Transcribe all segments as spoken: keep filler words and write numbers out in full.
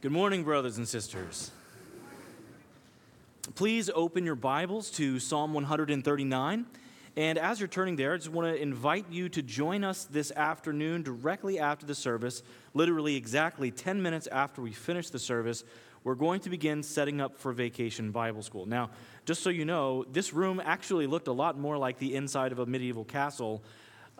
Good morning, brothers and sisters. Please open your Bibles to Psalm one thirty-nine. And as you're turning there, I just want to invite you to join us this afternoon directly after the service, literally exactly ten minutes after we finish the service. We're going to begin setting up for Vacation Bible School. Now, just so you know, this room actually looked a lot more like the inside of a medieval castle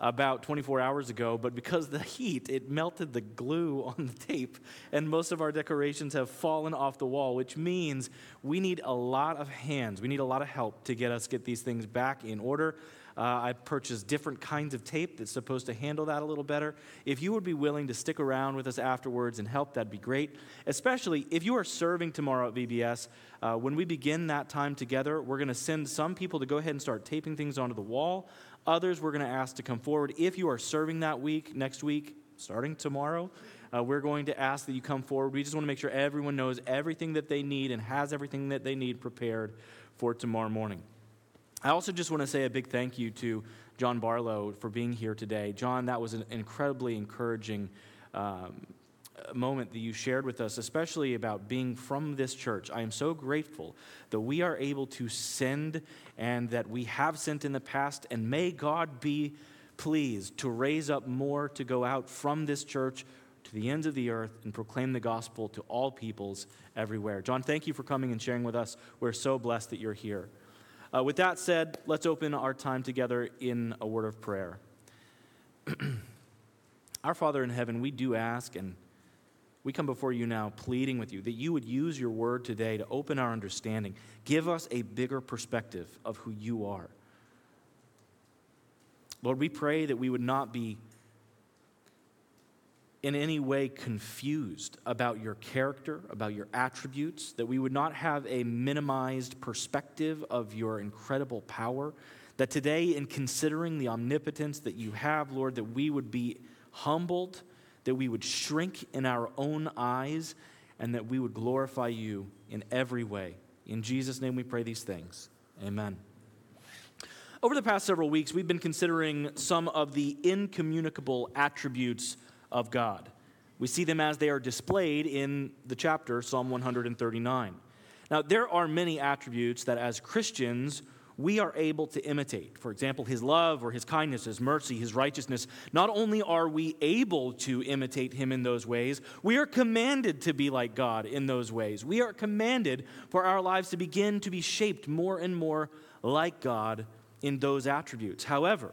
about twenty-four hours ago, but because of the heat, it melted the glue on the tape, and most of our decorations have fallen off the wall, which means we need a lot of hands. We need a lot of help to get us get these things back in order. Uh, I purchased different kinds of tape that's supposed to handle that a little better. If you would be willing to stick around with us afterwards and help, that'd be great, especially if you are serving tomorrow at V B S. Uh, when we begin that time together, we're going to send some people to go ahead and start taping things onto the wall. Others we're going to ask to come forward. If you are serving that week, next week, starting tomorrow, uh, we're going to ask that you come forward. We just want to make sure everyone knows everything that they need and has everything that they need prepared for tomorrow morning. I also just want to say a big thank you to John Barlow for being here today. John, that was an incredibly encouraging um, moment that you shared with us, especially about being from this church. I am so grateful that we are able to send and that we have sent in the past, and may God be pleased to raise up more to go out from this church to the ends of the earth and proclaim the gospel to all peoples everywhere. John, thank you for coming and sharing with us. We're so blessed that you're here. Uh, with that said, let's open our time together in a word of prayer. Our Father in heaven, we do ask and we come before you now pleading with you that you would use your word today to open our understanding. Give us a bigger perspective of who you are. Lord, we pray that we would not be in any way confused about your character, about your attributes, that we would not have a minimized perspective of your incredible power, that today in considering the omnipotence that you have, Lord, that we would be humbled, that we would shrink in our own eyes, and that we would glorify you in every way. In Jesus' name we pray these things. Amen. Over the past several weeks, we've been considering some of the incommunicable attributes of God. We see them as they are displayed in the chapter, Psalm one thirty-nine. Now, there are many attributes that as Christians we are able to imitate. For example, his love or his kindness, his mercy, his righteousness. Not only are we able to imitate him in those ways, we are commanded to be like God in those ways. We are commanded for our lives to begin to be shaped more and more like God in those attributes. However,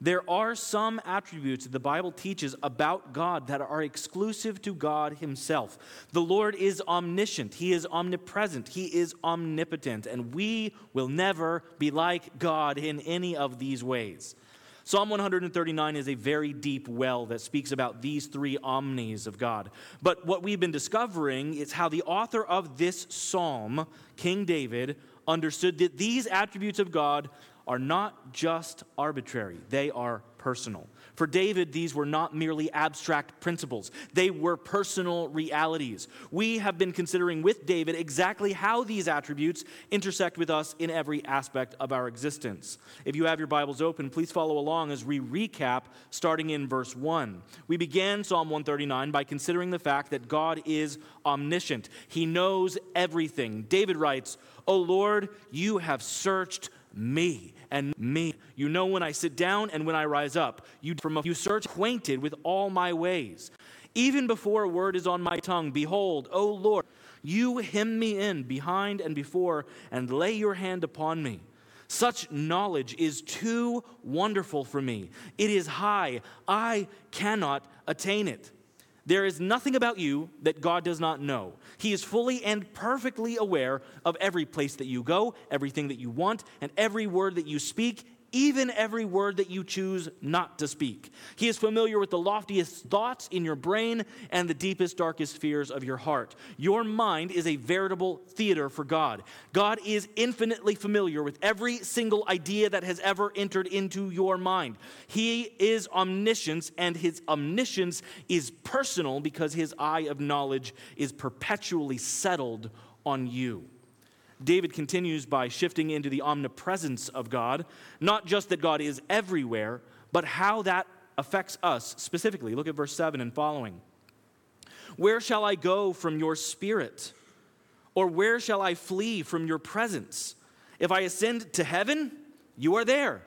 there are some attributes that the Bible teaches about God that are exclusive to God himself. The Lord is omniscient. He is omnipresent. He is omnipotent. And we will never be like God in any of these ways. Psalm one thirty-nine is a very deep well that speaks about these three omnis of God. But what we've been discovering is how the author of this psalm, King David, understood that these attributes of God are not just arbitrary, they are personal. For David, these were not merely abstract principles, they were personal realities. We have been considering with David exactly how these attributes intersect with us in every aspect of our existence. If you have your Bibles open, please follow along as we recap, starting in verse one. We began Psalm one thirty-nine by considering the fact that God is omniscient. He knows everything. David writes, "O Lord, you have searched me and me. You know when I sit down and when I rise up. You from you search acquainted with all my ways. Even before a word is on my tongue, behold, O Lord, you hem me in behind and before and lay your hand upon me. Such knowledge is too wonderful for me. It is high. I cannot attain it." There is nothing about you that God does not know. He is fully and perfectly aware of every place that you go, everything that you want, and every word that you speak, even every word that you choose not to speak. He is familiar with the loftiest thoughts in your brain and the deepest, darkest fears of your heart. Your mind is a veritable theater for God. God is infinitely familiar with every single idea that has ever entered into your mind. He is omniscient, and his omniscience is personal because his eye of knowledge is perpetually settled on you. David continues by shifting into the omnipresence of God, not just that God is everywhere, but how that affects us specifically. Look at verse seven and following. Where shall I go from your spirit? Or where shall I flee from your presence? If I ascend to heaven, you are there.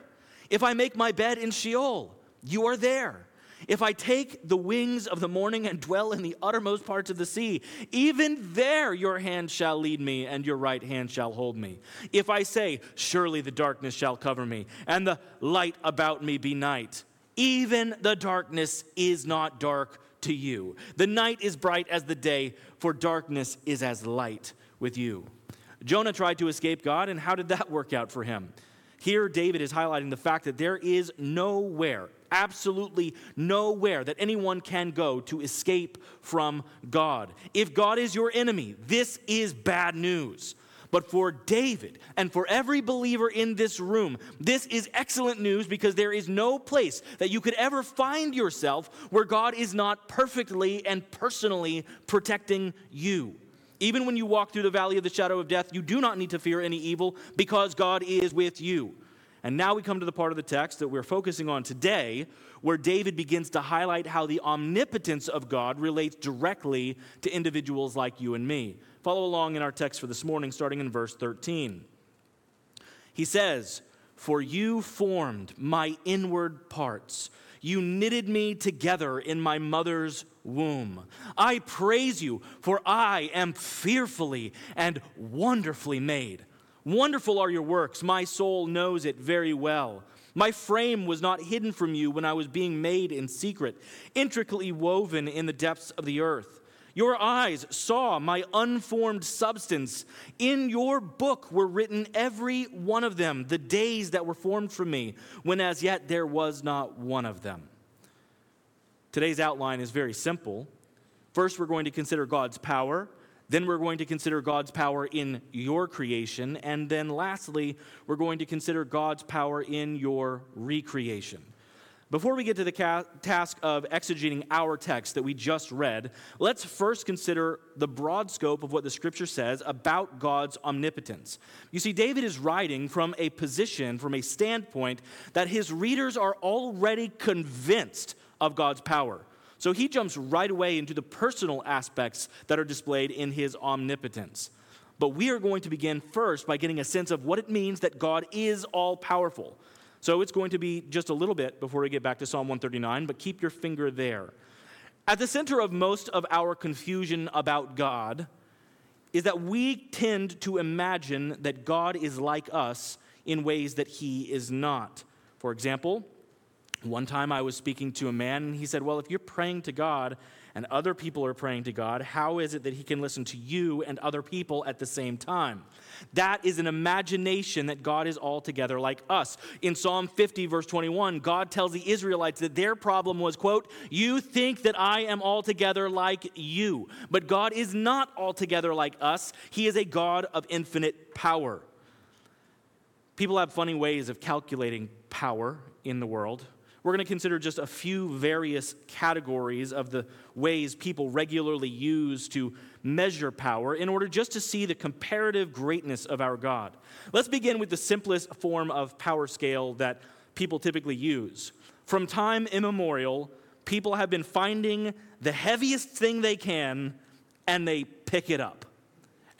If I make my bed in Sheol, you are there. If I take the wings of the morning and dwell in the uttermost parts of the sea, even there your hand shall lead me and your right hand shall hold me. If I say, surely the darkness shall cover me and the light about me be night, even the darkness is not dark to you. The night is bright as the day, for darkness is as light with you. Jonah tried to escape God, and how did that work out for him? Here, David is highlighting the fact that there is nowhere, absolutely nowhere, that anyone can go to escape from God. If God is your enemy, this is bad news. But for David and for every believer in this room, this is excellent news, because there is no place that you could ever find yourself where God is not perfectly and personally protecting you. Even when you walk through the valley of the shadow of death, you do not need to fear any evil, because God is with you. And now we come to the part of the text that we're focusing on today, where David begins to highlight how the omnipotence of God relates directly to individuals like you and me. Follow along in our text for this morning, starting in verse thirteen. He says, "For you formed my inward parts. You knitted me together in my mother's womb. I praise you, for I am fearfully and wonderfully made. Wonderful are your works. My soul knows it very well. My frame was not hidden from you when I was being made in secret, intricately woven in the depths of the earth. Your eyes saw my unformed substance. In your book were written every one of them, the days that were formed for me, when as yet there was not one of them." Today's outline is very simple. First, we're going to consider God's power. Then we're going to consider God's power in your creation. And then lastly, we're going to consider God's power in your recreation. Before we get to the ca- task of exegeting our text that we just read, let's first consider the broad scope of what the Scripture says about God's omnipotence. You see, David is writing from a position, from a standpoint, that his readers are already convinced of God's power. So he jumps right away into the personal aspects that are displayed in his omnipotence. But we are going to begin first by getting a sense of what it means that God is all-powerful. So it's going to be just a little bit before we get back to Psalm one thirty-nine, but keep your finger there. At the center of most of our confusion about God is that we tend to imagine that God is like us in ways that he is not. For example, one time I was speaking to a man, and he said, well, if you're praying to God and other people are praying to God, how is it that he can listen to you and other people at the same time? That is an imagination that God is altogether like us. In Psalm fifty, verse twenty-one, God tells the Israelites that their problem was, quote, "You think that I am altogether like you." But God is not altogether like us. He is a God of infinite power. People have funny ways of calculating power in the world. We're going to consider just a few various categories of the ways people regularly use to measure power in order just to see the comparative greatness of our God. Let's begin with the simplest form of power scale that people typically use. From time immemorial, people have been finding the heaviest thing they can, and they pick it up.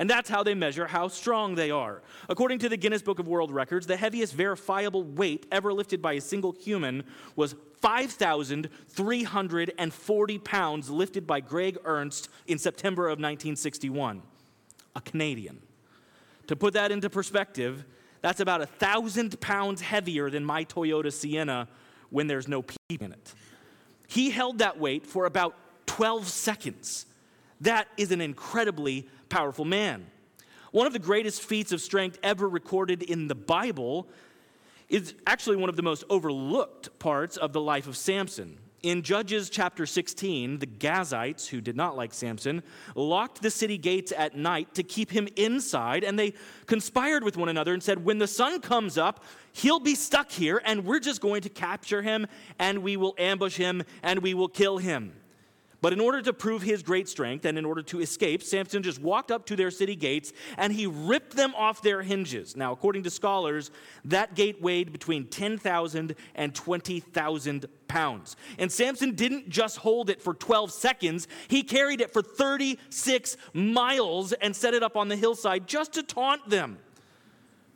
And that's how they measure how strong they are. According to the Guinness Book of World Records, the heaviest verifiable weight ever lifted by a single human was five thousand three hundred forty pounds, lifted by Greg Ernst in September of nineteen sixty-one, a Canadian. To put that into perspective, that's about one thousand pounds heavier than my Toyota Sienna when there's no pee in it. He held that weight for about twelve seconds. That is an incredibly powerful man. One of the greatest feats of strength ever recorded in the Bible is actually one of the most overlooked parts of the life of Samson. In Judges chapter sixteen, the Gazites, who did not like Samson, locked the city gates at night to keep him inside, and they conspired with one another and said, when the sun comes up, he'll be stuck here, and we're just going to capture him, and we will ambush him, and we will kill him. But in order to prove his great strength and in order to escape, Samson just walked up to their city gates and he ripped them off their hinges. Now, according to scholars, that gate weighed between ten thousand and twenty thousand pounds. And Samson didn't just hold it for twelve seconds. He carried it for thirty-six miles and set it up on the hillside just to taunt them.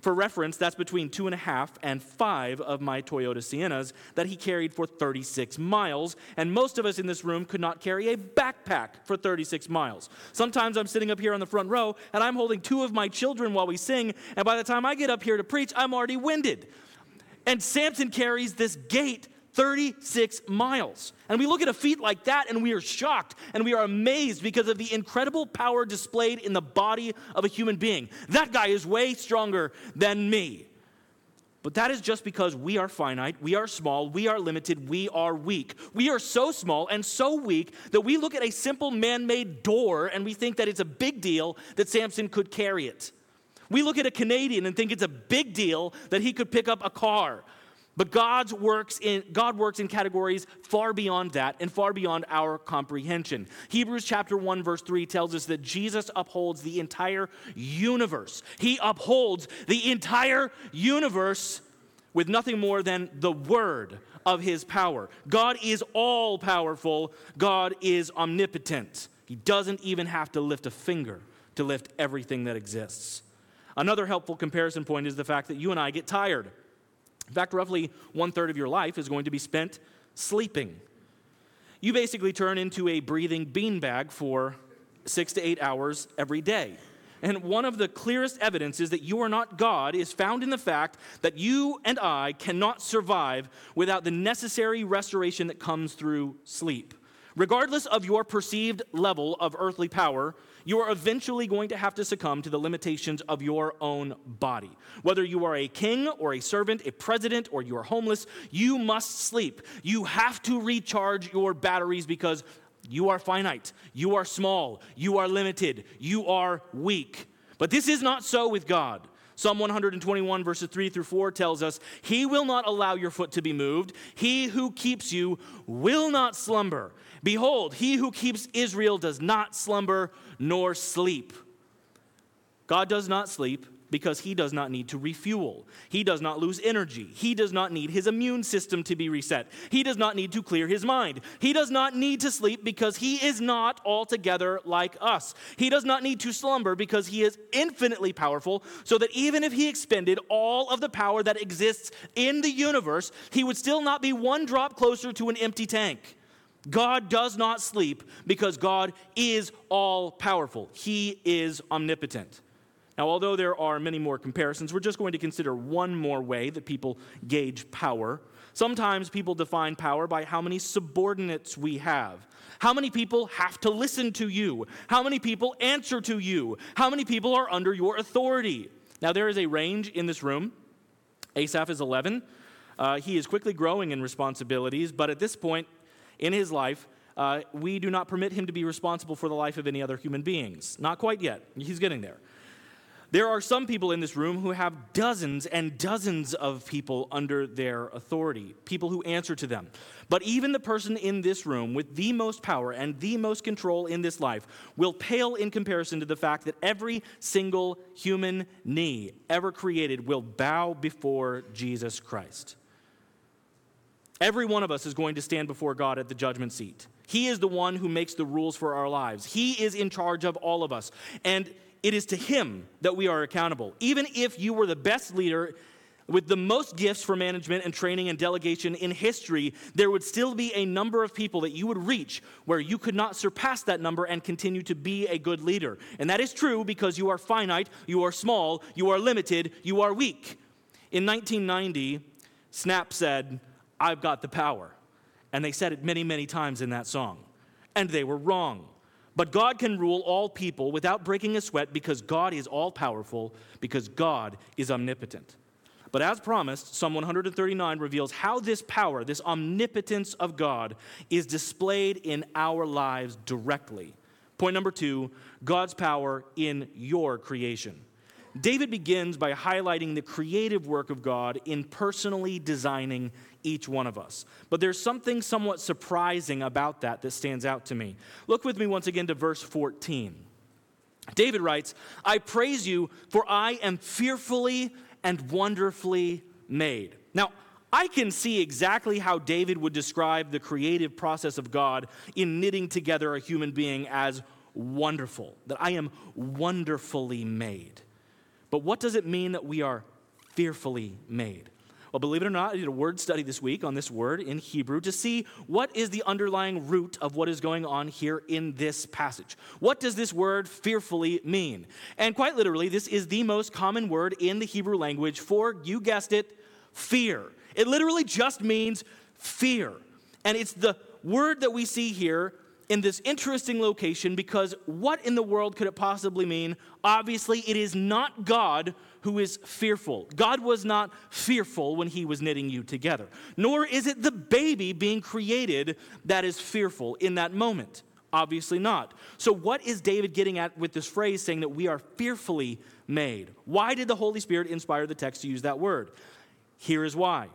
For reference, that's between two and a half and five of my Toyota Siennas that he carried for thirty-six miles, and most of us in this room could not carry a backpack for thirty-six miles. Sometimes I'm sitting up here on the front row, and I'm holding two of my children while we sing, and by the time I get up here to preach, I'm already winded. And Samson carries this gate thirty-six miles. And we look at a feat like that, and we are shocked, and we are amazed because of the incredible power displayed in the body of a human being. That guy is way stronger than me. But that is just because we are finite, we are small, we are limited, we are weak. We are so small and so weak that we look at a simple man-made door, and we think that it's a big deal that Samson could carry it. We look at a Canadian and think it's a big deal that he could pick up a car. But God's works in, God works in categories far beyond that and far beyond our comprehension. Hebrews chapter one, verse three tells us that Jesus upholds the entire universe. He upholds the entire universe with nothing more than the word of his power. God is all-powerful. God is omnipotent. He doesn't even have to lift a finger to lift everything that exists. Another helpful comparison point is the fact that you and I get tired. In fact, roughly one-third of your life is going to be spent sleeping. You basically turn into a breathing beanbag for six to eight hours every day. And one of the clearest evidences that you are not God is found in the fact that you and I cannot survive without the necessary restoration that comes through sleep. Regardless of your perceived level of earthly power, you are eventually going to have to succumb to the limitations of your own body. Whether you are a king or a servant, a president, or you are homeless, you must sleep. You have to recharge your batteries because you are finite, you are small, you are limited, you are weak. But this is not so with God. Psalm one twenty-one, verses three through four tells us, "He will not allow your foot to be moved. He who keeps you will not slumber. Behold, he who keeps Israel does not slumber nor sleep." God does not sleep because he does not need to refuel. He does not lose energy. He does not need his immune system to be reset. He does not need to clear his mind. He does not need to sleep because he is not altogether like us. He does not need to slumber because he is infinitely powerful, so that even if he expended all of the power that exists in the universe, he would still not be one drop closer to an empty tank. God does not sleep because God is all-powerful. He is omnipotent. Now, although there are many more comparisons, we're just going to consider one more way that people gauge power. Sometimes people define power by how many subordinates we have. How many people have to listen to you? How many people answer to you? How many people are under your authority? Now, there is a range in this room. Asaph is eleven. Uh, he is quickly growing in responsibilities, but at this point in his life, uh, we do not permit him to be responsible for the life of any other human beings. Not quite yet. He's getting there. There are some people in this room who have dozens and dozens of people under their authority, people who answer to them. But even the person in this room with the most power and the most control in this life will pale in comparison to the fact that every single human knee ever created will bow before Jesus Christ. Every one of us is going to stand before God at the judgment seat. He is the one who makes the rules for our lives. He is in charge of all of us. And it is to him that we are accountable. Even if you were the best leader with the most gifts for management and training and delegation in history, there would still be a number of people that you would reach where you could not surpass that number and continue to be a good leader. And that is true because you are finite, you are small, you are limited, you are weak. In nineteen ninety, Snap said, "I've got the power." And they said it many, many times in that song. And they were wrong. But God can rule all people without breaking a sweat because God is all-powerful, because God is omnipotent. But as promised, Psalm one thirty-nine reveals how this power, this omnipotence of God, is displayed in our lives directly. Point number two, God's power in your creation. David begins by highlighting the creative work of God in personally designing each one of us. But there's something somewhat surprising about that that stands out to me. Look with me once again to verse fourteen. David writes, "I praise you, for I am fearfully and wonderfully made." Now, I can see exactly how David would describe the creative process of God in knitting together a human being as wonderful, that I am wonderfully made. But what does it mean that we are fearfully made? Well, believe it or not, I did a word study this week on this word in Hebrew to see what is the underlying root of what is going on here in this passage. What does this word fearfully mean? And quite literally, this is the most common word in the Hebrew language for, you guessed it, fear. It literally just means fear. And it's the word that we see here in this interesting location, because what in the world could it possibly mean? Obviously, it is not God who is fearful. God was not fearful when he was knitting you together. Nor is it the baby being created that is fearful in that moment. Obviously not. So what is David getting at with this phrase saying that we are fearfully made? Why did the Holy Spirit inspire the text to use that word? Here is why.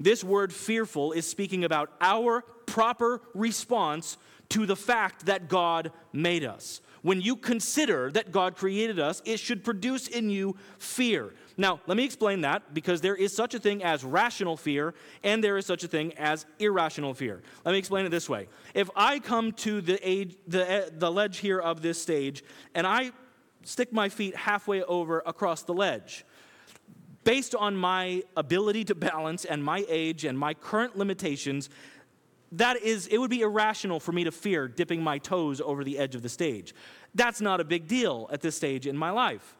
This word fearful is speaking about our proper response to the fact that God made us. When you consider that God created us, it should produce in you fear. Now, let me explain that, because there is such a thing as rational fear, and there is such a thing as irrational fear. Let me explain it this way. If I come to the, age, the, the ledge here of this stage, and I stick my feet halfway over across the ledge, based on my ability to balance and my age and my current limitations, That is, it would be irrational for me to fear dipping my toes over the edge of the stage. That's not a big deal at this stage in my life.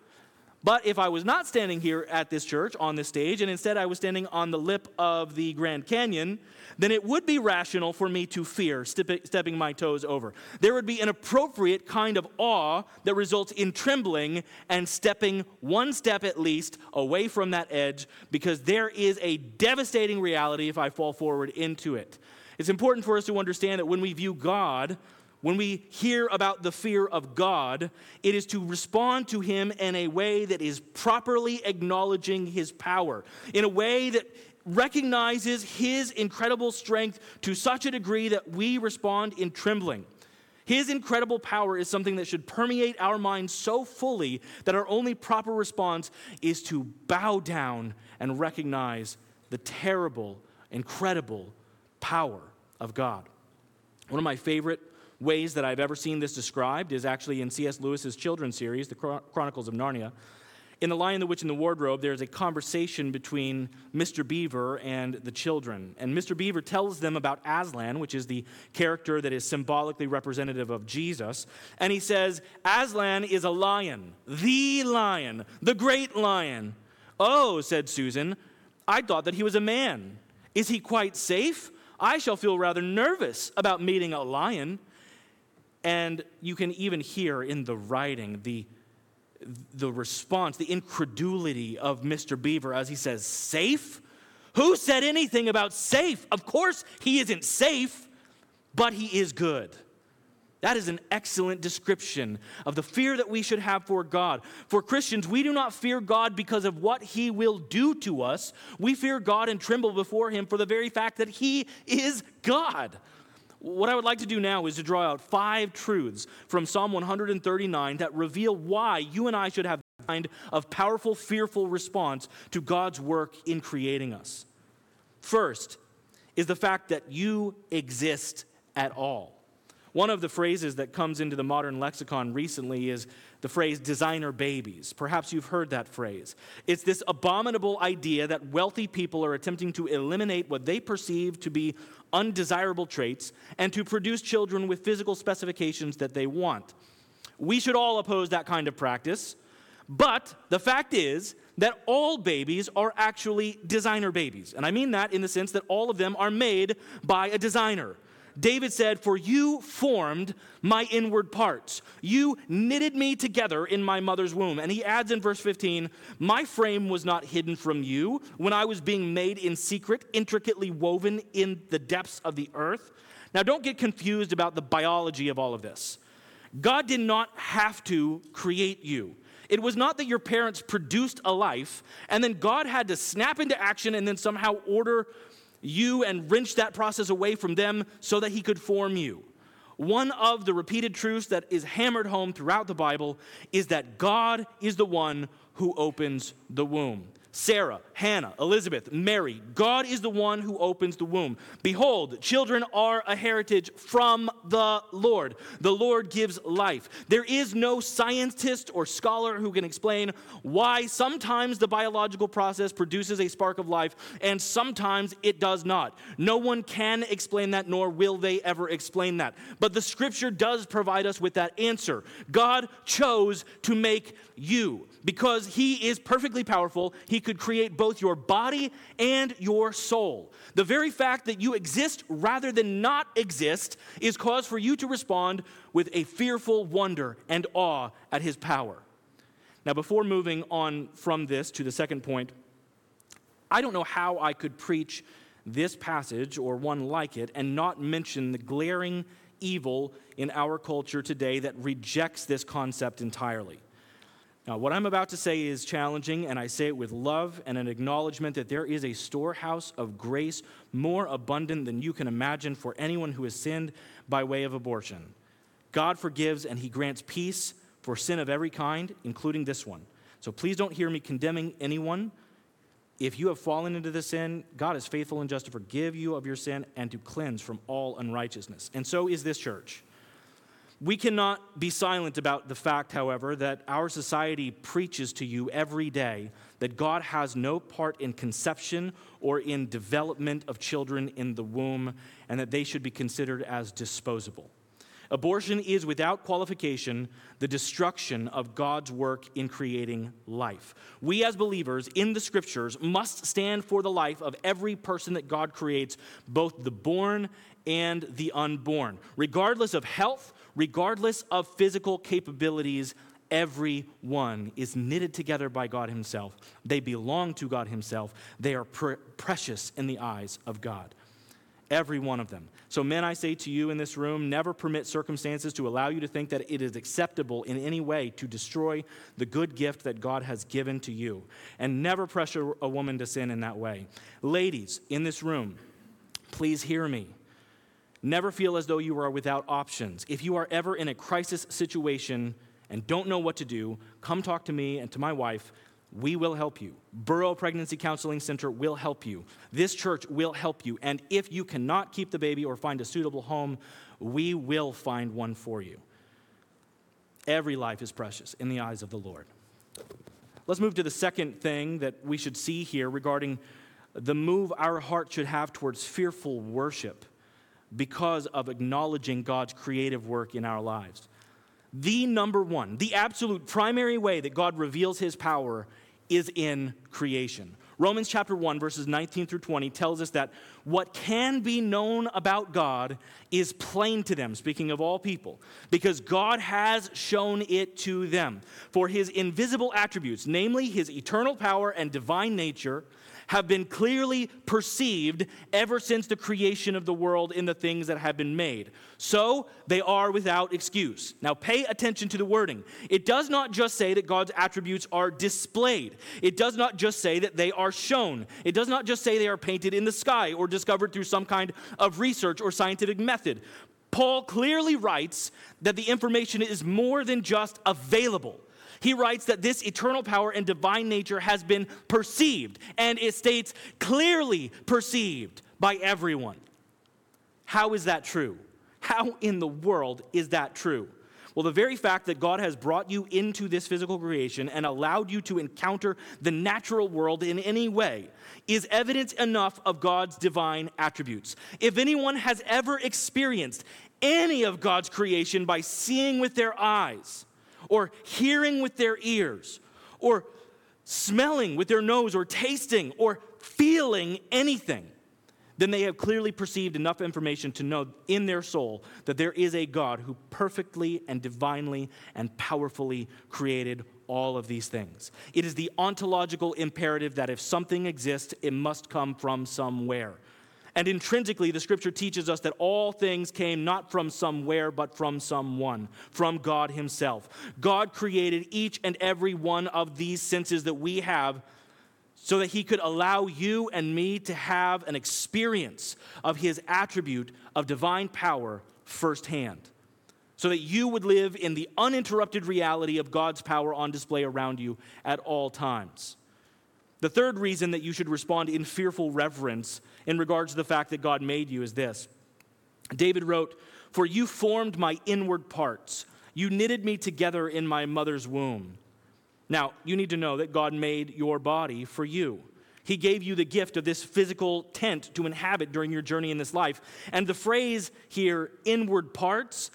But if I was not standing here at this church on this stage, and instead I was standing on the lip of the Grand Canyon, then it would be rational for me to fear step- stepping my toes over. There would be an appropriate kind of awe that results in trembling and stepping one step at least away from that edge, because there is a devastating reality if I fall forward into it. It's important for us to understand that when we view God, when we hear about the fear of God, it is to respond to him in a way that is properly acknowledging his power, in a way that recognizes his incredible strength to such a degree that we respond in trembling. His incredible power is something that should permeate our minds so fully that our only proper response is to bow down and recognize the terrible, incredible power of God. One of my favorite ways that I've ever seen this described is actually in C S Lewis's children's series, The Chronicles of Narnia. In The Lion, the Witch, and the Wardrobe, there's a conversation between Mister Beaver and the children. And Mister Beaver tells them about Aslan, which is the character that is symbolically representative of Jesus. And he says, "Aslan is a lion, the lion, the great lion." "Oh," said Susan, "I thought that he was a man. Is he quite safe? I shall feel rather nervous about meeting a lion." And you can even hear in the writing the, the response, the incredulity of Mister Beaver as he says, "Safe? Who said anything about safe? Of course he isn't safe, but he is good." That is an excellent description of the fear that we should have for God. For Christians, we do not fear God because of what he will do to us. We fear God and tremble before him for the very fact that he is God. What I would like to do now is to draw out five truths from Psalm one thirty-nine that reveal why you and I should have the kind of powerful, fearful response to God's work in creating us. First is the fact that you exist at all. One of the phrases that comes into the modern lexicon recently is the phrase designer babies. Perhaps you've heard that phrase. It's this abominable idea that wealthy people are attempting to eliminate what they perceive to be undesirable traits and to produce children with physical specifications that they want. We should all oppose that kind of practice, but the fact is that all babies are actually designer babies. And I mean that in the sense that all of them are made by a designer. David said, "For you formed my inward parts. You knitted me together in my mother's womb." And he adds in verse fifteen, "My frame was not hidden from you when I was being made in secret, intricately woven in the depths of the earth." Now, don't get confused about the biology of all of this. God did not have to create you. It was not that your parents produced a life and then God had to snap into action and then somehow order you and wrench that process away from them so that he could form you. One of the repeated truths that is hammered home throughout the Bible is that God is the one who opens the womb. Sarah, Hannah, Elizabeth, Mary, God is the one who opens the womb. Behold, children are a heritage from the Lord. The Lord gives life. There is no scientist or scholar who can explain why sometimes the biological process produces a spark of life and sometimes it does not. No one can explain that, nor will they ever explain that. But the scripture does provide us with that answer. God chose to make you because he is perfectly powerful. He could create both your body and your soul. The very fact that you exist rather than not exist is cause for you to respond with a fearful wonder and awe at his power. Now, before moving on from this to the second point, I don't know how I could preach this passage or one like it and not mention the glaring evil in our culture today that rejects this concept entirely. Now, what I'm about to say is challenging, and I say it with love and an acknowledgement that there is a storehouse of grace more abundant than you can imagine for anyone who has sinned by way of abortion. God forgives, and he grants peace for sin of every kind, including this one. So please don't hear me condemning anyone. If you have fallen into the sin, God is faithful and just to forgive you of your sin and to cleanse from all unrighteousness. And so is this church. We cannot be silent about the fact, however, that our society preaches to you every day that God has no part in conception or in development of children in the womb and that they should be considered as disposable. Abortion is, without qualification, the destruction of God's work in creating life. We as believers in the scriptures must stand for the life of every person that God creates, both the born and the unborn. Regardless of health, regardless of physical capabilities, everyone is knitted together by God himself. They belong to God himself. They are pre- precious in the eyes of God. Every one of them. So men, I say to you in this room, never permit circumstances to allow you to think that it is acceptable in any way to destroy the good gift that God has given to you. And never pressure a woman to sin in that way. Ladies in this room, please hear me. Never feel as though you are without options. If you are ever in a crisis situation and don't know what to do, come talk to me and to my wife. We will help you. Borough Pregnancy Counseling Center will help you. This church will help you. And if you cannot keep the baby or find a suitable home, we will find one for you. Every life is precious in the eyes of the Lord. Let's move to the second thing that we should see here regarding the move our heart should have towards fearful worship because of acknowledging God's creative work in our lives. The number one, the absolute primary way that God reveals his power is in creation. Romans chapter one, verses nineteen through twenty tells us that what can be known about God is plain to them, speaking of all people, because God has shown it to them. For his invisible attributes, namely his eternal power and divine nature, have been clearly perceived ever since the creation of the world in the things that have been made. So they are without excuse. Now pay attention to the wording. It does not just say that God's attributes are displayed. It does not just say that they are shown. It does not just say they are painted in the sky or discovered through some kind of research or scientific method. Paul clearly writes that the information is more than just available. He writes that this eternal power and divine nature has been perceived, and it states clearly perceived by everyone. How is that true? How in the world is that true? Well, the very fact that God has brought you into this physical creation and allowed you to encounter the natural world in any way is evidence enough of God's divine attributes. If anyone has ever experienced any of God's creation by seeing with their eyes, or hearing with their ears, or smelling with their nose, or tasting, or feeling anything, then they have clearly perceived enough information to know in their soul that there is a God who perfectly and divinely and powerfully created all of these things. It is the ontological imperative that if something exists, it must come from somewhere. And intrinsically, the scripture teaches us that all things came not from somewhere, but from someone, from God himself. God created each and every one of these senses that we have so that he could allow you and me to have an experience of his attribute of divine power firsthand, so that you would live in the uninterrupted reality of God's power on display around you at all times. The third reason that you should respond in fearful reverence in regards to the fact that God made you is this. David wrote, "For you formed my inward parts. You knitted me together in my mother's womb." Now, you need to know that God made your body for you. He gave you the gift of this physical tent to inhabit during your journey in this life. And the phrase here, inward parts,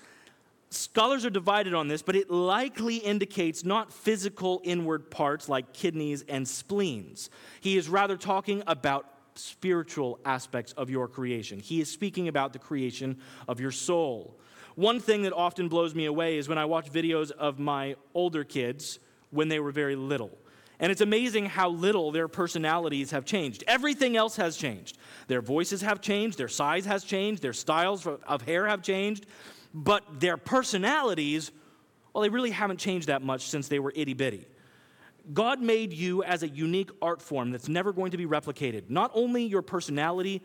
scholars are divided on this, but it likely indicates not physical inward parts like kidneys and spleens. He is rather talking about spiritual aspects of your creation. He is speaking about the creation of your soul. One thing that often blows me away is when I watch videos of my older kids when they were very little. And it's amazing how little their personalities have changed. Everything else has changed. Their voices have changed, their size has changed, their styles of hair have changed. But their personalities, well, they really haven't changed that much since they were itty-bitty. God made you as a unique art form that's never going to be replicated. Not only your personality,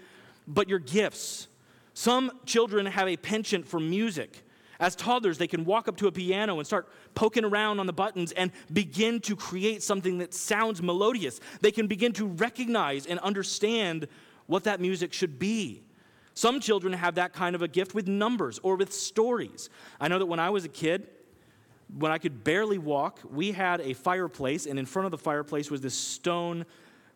but your gifts. Some children have a penchant for music. As toddlers, they can walk up to a piano and start poking around on the buttons and begin to create something that sounds melodious. They can begin to recognize and understand what that music should be. Some children have that kind of a gift with numbers or with stories. I know that when I was a kid, when I could barely walk, we had a fireplace, and in front of the fireplace was this stone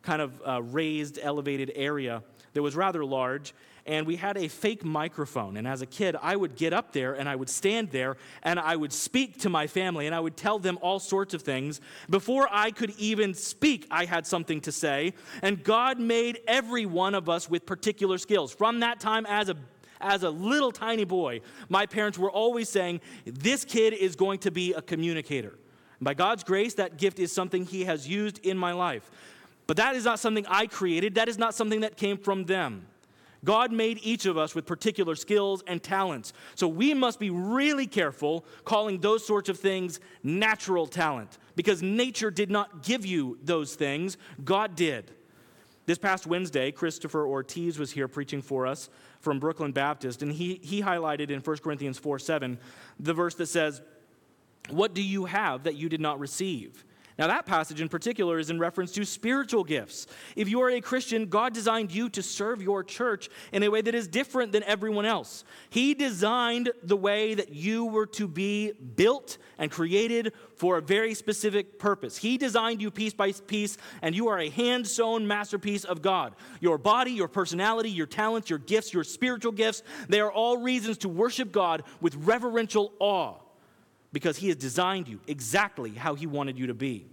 kind of uh, raised, elevated area that was rather large, and we had a fake microphone. And as a kid, I would get up there, and I would stand there, and I would speak to my family, and I would tell them all sorts of things. Before I could even speak, I had something to say, and God made every one of us with particular skills. From that time as a As a little tiny boy, my parents were always saying, this kid is going to be a communicator. And by God's grace, that gift is something he has used in my life. But that is not something I created. That is not something that came from them. God made each of us with particular skills and talents. So we must be really careful calling those sorts of things natural talent, because nature did not give you those things. God did. This past Wednesday, Christopher Ortiz was here preaching for us from Brooklyn Baptist, and he he highlighted in First Corinthians four seven the verse that says, "What do you have that you did not receive?" Now, that passage in particular is in reference to spiritual gifts. If you are a Christian, God designed you to serve your church in a way that is different than everyone else. He designed the way that you were to be built and created for a very specific purpose. He designed you piece by piece, and you are a hand-sewn masterpiece of God. Your body, your personality, your talents, your gifts, your spiritual gifts, they are all reasons to worship God with reverential awe, because he has designed you exactly how he wanted you to be.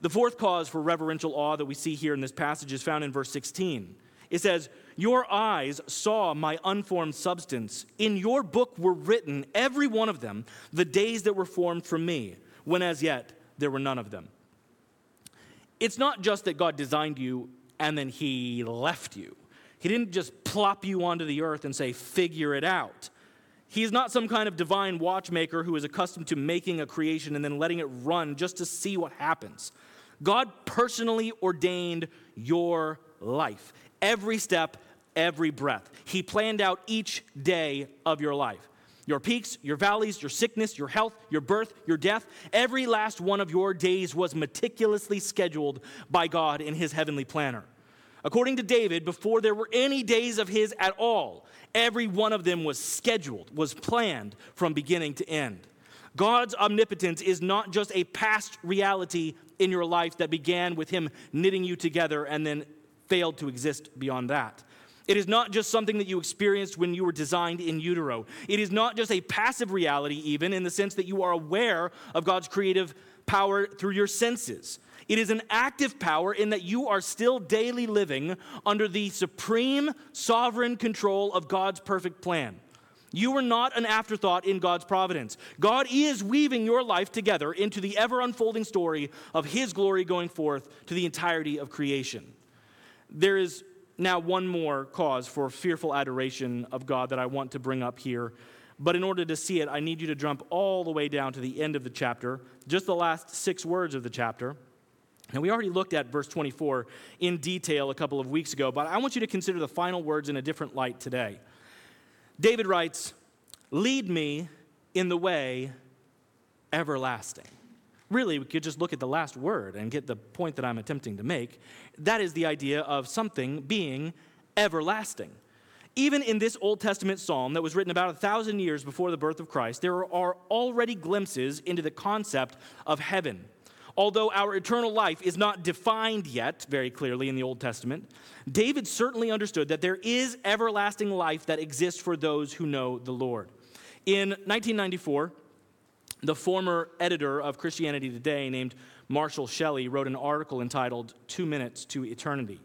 The fourth cause for reverential awe that we see here in this passage is found in verse sixteen. It says, "Your eyes saw my unformed substance. In your book were written, every one of them, the days that were formed for me, when as yet there were none of them." It's not just that God designed you and then he left you. He didn't just plop you onto the earth and say, figure it out. He is not some kind of divine watchmaker who is accustomed to making a creation and then letting it run just to see what happens. God personally ordained your life. Every step, every breath. He planned out each day of your life. Your peaks, your valleys, your sickness, your health, your birth, your death. Every last one of your days was meticulously scheduled by God in his heavenly planner. According to David, before there were any days of his at all, every one of them was scheduled, was planned from beginning to end. God's omnipotence is not just a past reality in your life that began with him knitting you together and then failed to exist beyond that. It is not just something that you experienced when you were designed in utero. It is not just a passive reality, even in the sense that you are aware of God's creative power through your senses. It is an active power in that you are still daily living under the supreme sovereign control of God's perfect plan. You are not an afterthought in God's providence. God is weaving your life together into the ever-unfolding story of his glory going forth to the entirety of creation. There is Now, one more cause for fearful adoration of God that I want to bring up here. But in order to see it, I need you to jump all the way down to the end of the chapter, just the last six words of the chapter. And we already looked at verse twenty-four in detail a couple of weeks ago, but I want you to consider the final words in a different light today. David writes, "Lead me in the way everlasting." Really, we could just look at the last word and get the point that I'm attempting to make. That is the idea of something being everlasting. Even in this Old Testament psalm that was written about a thousand years before the birth of Christ, there are already glimpses into the concept of heaven. Although our eternal life is not defined yet, very clearly in the Old Testament, David certainly understood that there is everlasting life that exists for those who know the Lord. In nineteen ninety-four, the former editor of Christianity Today, named Marshall Shelley, wrote an article entitled Two Minutes to Eternity.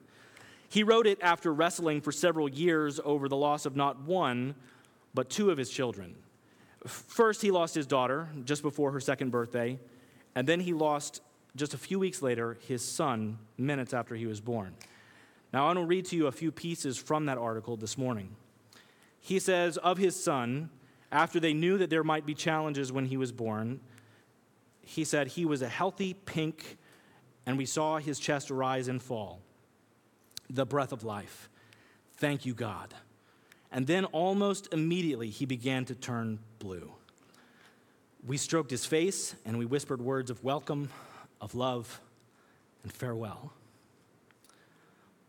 He wrote it after wrestling for several years over the loss of not one, but two of his children. First, he lost his daughter just before her second birthday, and then he lost, just a few weeks later, his son, minutes after he was born. Now, I want to read to you a few pieces from that article this morning. He says of his son, after they knew that there might be challenges when he was born, he said, "He was a healthy pink, and we saw his chest rise and fall. The breath of life. Thank you, God." And then almost immediately, he began to turn blue. "We stroked his face, and we whispered words of welcome, of love, and farewell.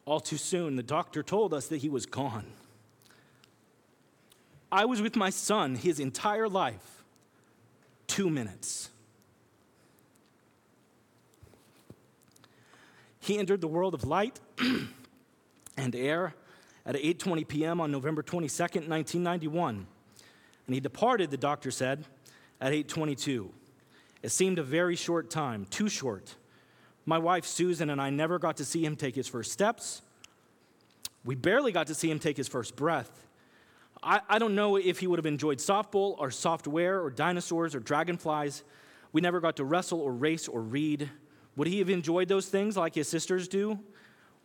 All too soon, the doctor told us that he was gone. I was with my son his entire life. Two minutes. He entered the world of light and air at eight twenty p.m. on November twenty-second, nineteen ninety-one. And he departed, the doctor said, at eight twenty-two. It seemed a very short time, too short. My wife, Susan, and I never got to see him take his first steps. We barely got to see him take his first breath. I, I don't know if he would have enjoyed softball or software or dinosaurs or dragonflies. We never got to wrestle or race or read. Would he have enjoyed those things like his sisters do?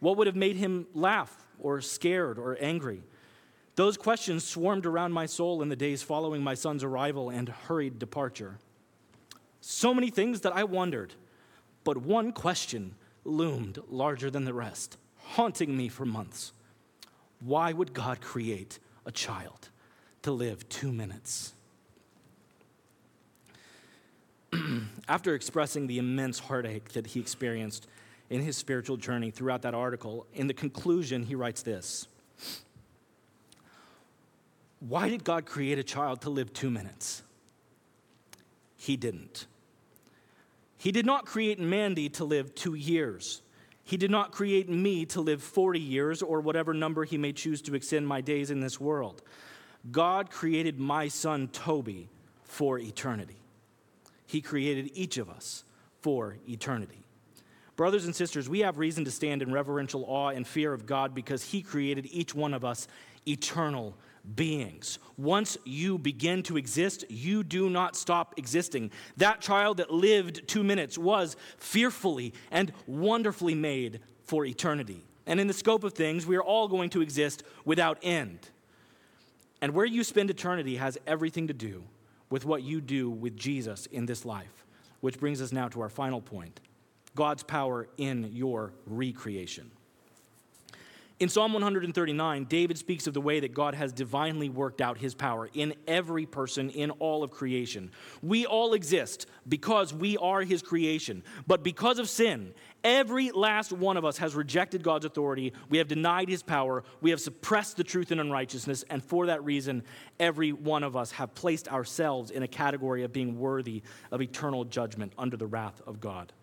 What would have made him laugh or scared or angry? Those questions swarmed around my soul in the days following my son's arrival and hurried departure. So many things that I wondered, but one question loomed larger than the rest, haunting me for months. Why would God create a child to live two minutes? After expressing the immense heartache that he experienced in his spiritual journey throughout that article, in the conclusion, he writes this. Why did God create a child to live two minutes? He didn't. He did not create Mandy to live two years. He did not create me to live forty years or whatever number he may choose to extend my days in this world. God created my son Toby for eternity. He created each of us for eternity. Brothers and sisters, we have reason to stand in reverential awe and fear of God because he created each one of us eternal beings. Once you begin to exist, you do not stop existing. That child that lived two minutes was fearfully and wonderfully made for eternity. And in the scope of things, we are all going to exist without end. And where you spend eternity has everything to do with what you do with Jesus in this life, which brings us now to our final point, God's power in your recreation. In Psalm one thirty-nine, David speaks of the way that God has divinely worked out his power in every person, in all of creation. We all exist because we are his creation. But because of sin, every last one of us has rejected God's authority. We have denied his power. We have suppressed the truth in unrighteousness. And for that reason, every one of us have placed ourselves in a category of being worthy of eternal judgment under the wrath of God.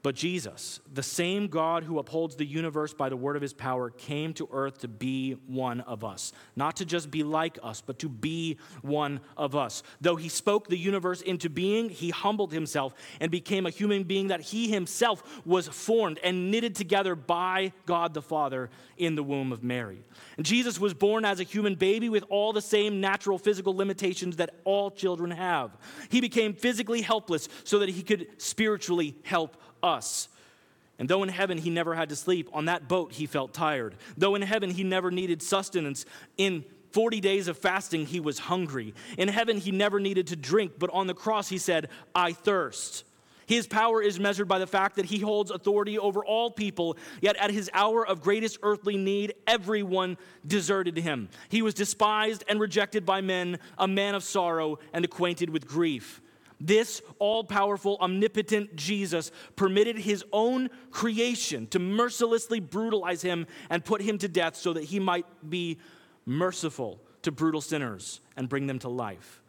But Jesus, the same God who upholds the universe by the word of his power, came to earth to be one of us. Not to just be like us, but to be one of us. Though he spoke the universe into being, he humbled himself and became a human being that he himself was formed and knitted together by God the Father in the womb of Mary. And Jesus was born as a human baby with all the same natural physical limitations that all children have. He became physically helpless so that he could spiritually help us. And though in heaven he never had to sleep, on that boat he felt tired. Though in heaven he never needed sustenance, in forty days of fasting he was hungry. In heaven he never needed to drink, but on the cross he said, "I thirst." His power is measured by the fact that he holds authority over all people, yet at his hour of greatest earthly need, everyone deserted him. He was despised and rejected by men, a man of sorrow and acquainted with grief. This all-powerful, omnipotent Jesus permitted his own creation to mercilessly brutalize him and put him to death so that he might be merciful to brutal sinners and bring them to life.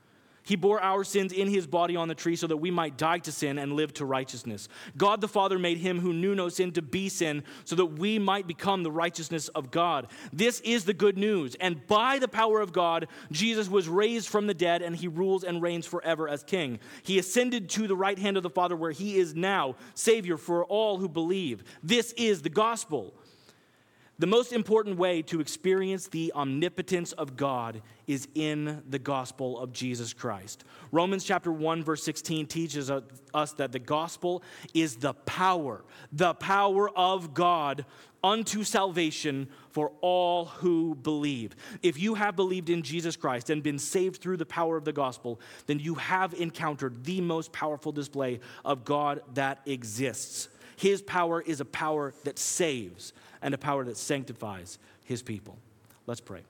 He bore our sins in his body on the tree so that we might die to sin and live to righteousness. God the Father made him who knew no sin to be sin so that we might become the righteousness of God. This is the good news. And by the power of God, Jesus was raised from the dead and he rules and reigns forever as king. He ascended to the right hand of the Father where he is now, Savior for all who believe. This is the gospel. The most important way to experience the omnipotence of God is in the gospel of Jesus Christ. Romans chapter one, verse sixteen teaches us that the gospel is the power, the power of God unto salvation for all who believe. If you have believed in Jesus Christ and been saved through the power of the gospel, then you have encountered the most powerful display of God that exists. His power is a power that saves and a power that sanctifies his people. Let's pray.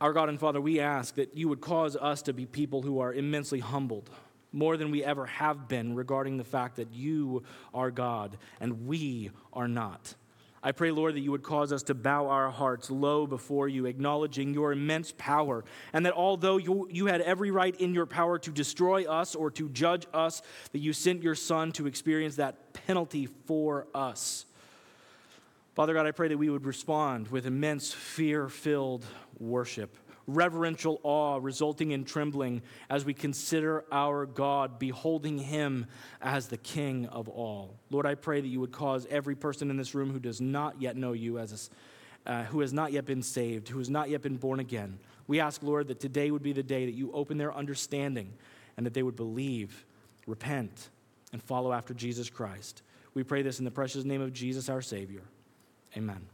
Our God and Father, we ask that you would cause us to be people who are immensely humbled, more than we ever have been, regarding the fact that you are God and we are not. I pray, Lord, that you would cause us to bow our hearts low before you, acknowledging your immense power, and that although you, you had every right in your power to destroy us or to judge us, that you sent your Son to experience that penalty for us. Father God, I pray that we would respond with immense fear-filled worship, reverential awe resulting in trembling as we consider our God, beholding him as the King of all. Lord, I pray that you would cause every person in this room who does not yet know you, as a, uh, who has not yet been saved, who has not yet been born again. We ask, Lord, that today would be the day that you open their understanding and that they would believe, repent, and follow after Jesus Christ. We pray this in the precious name of Jesus, our Savior. Amen.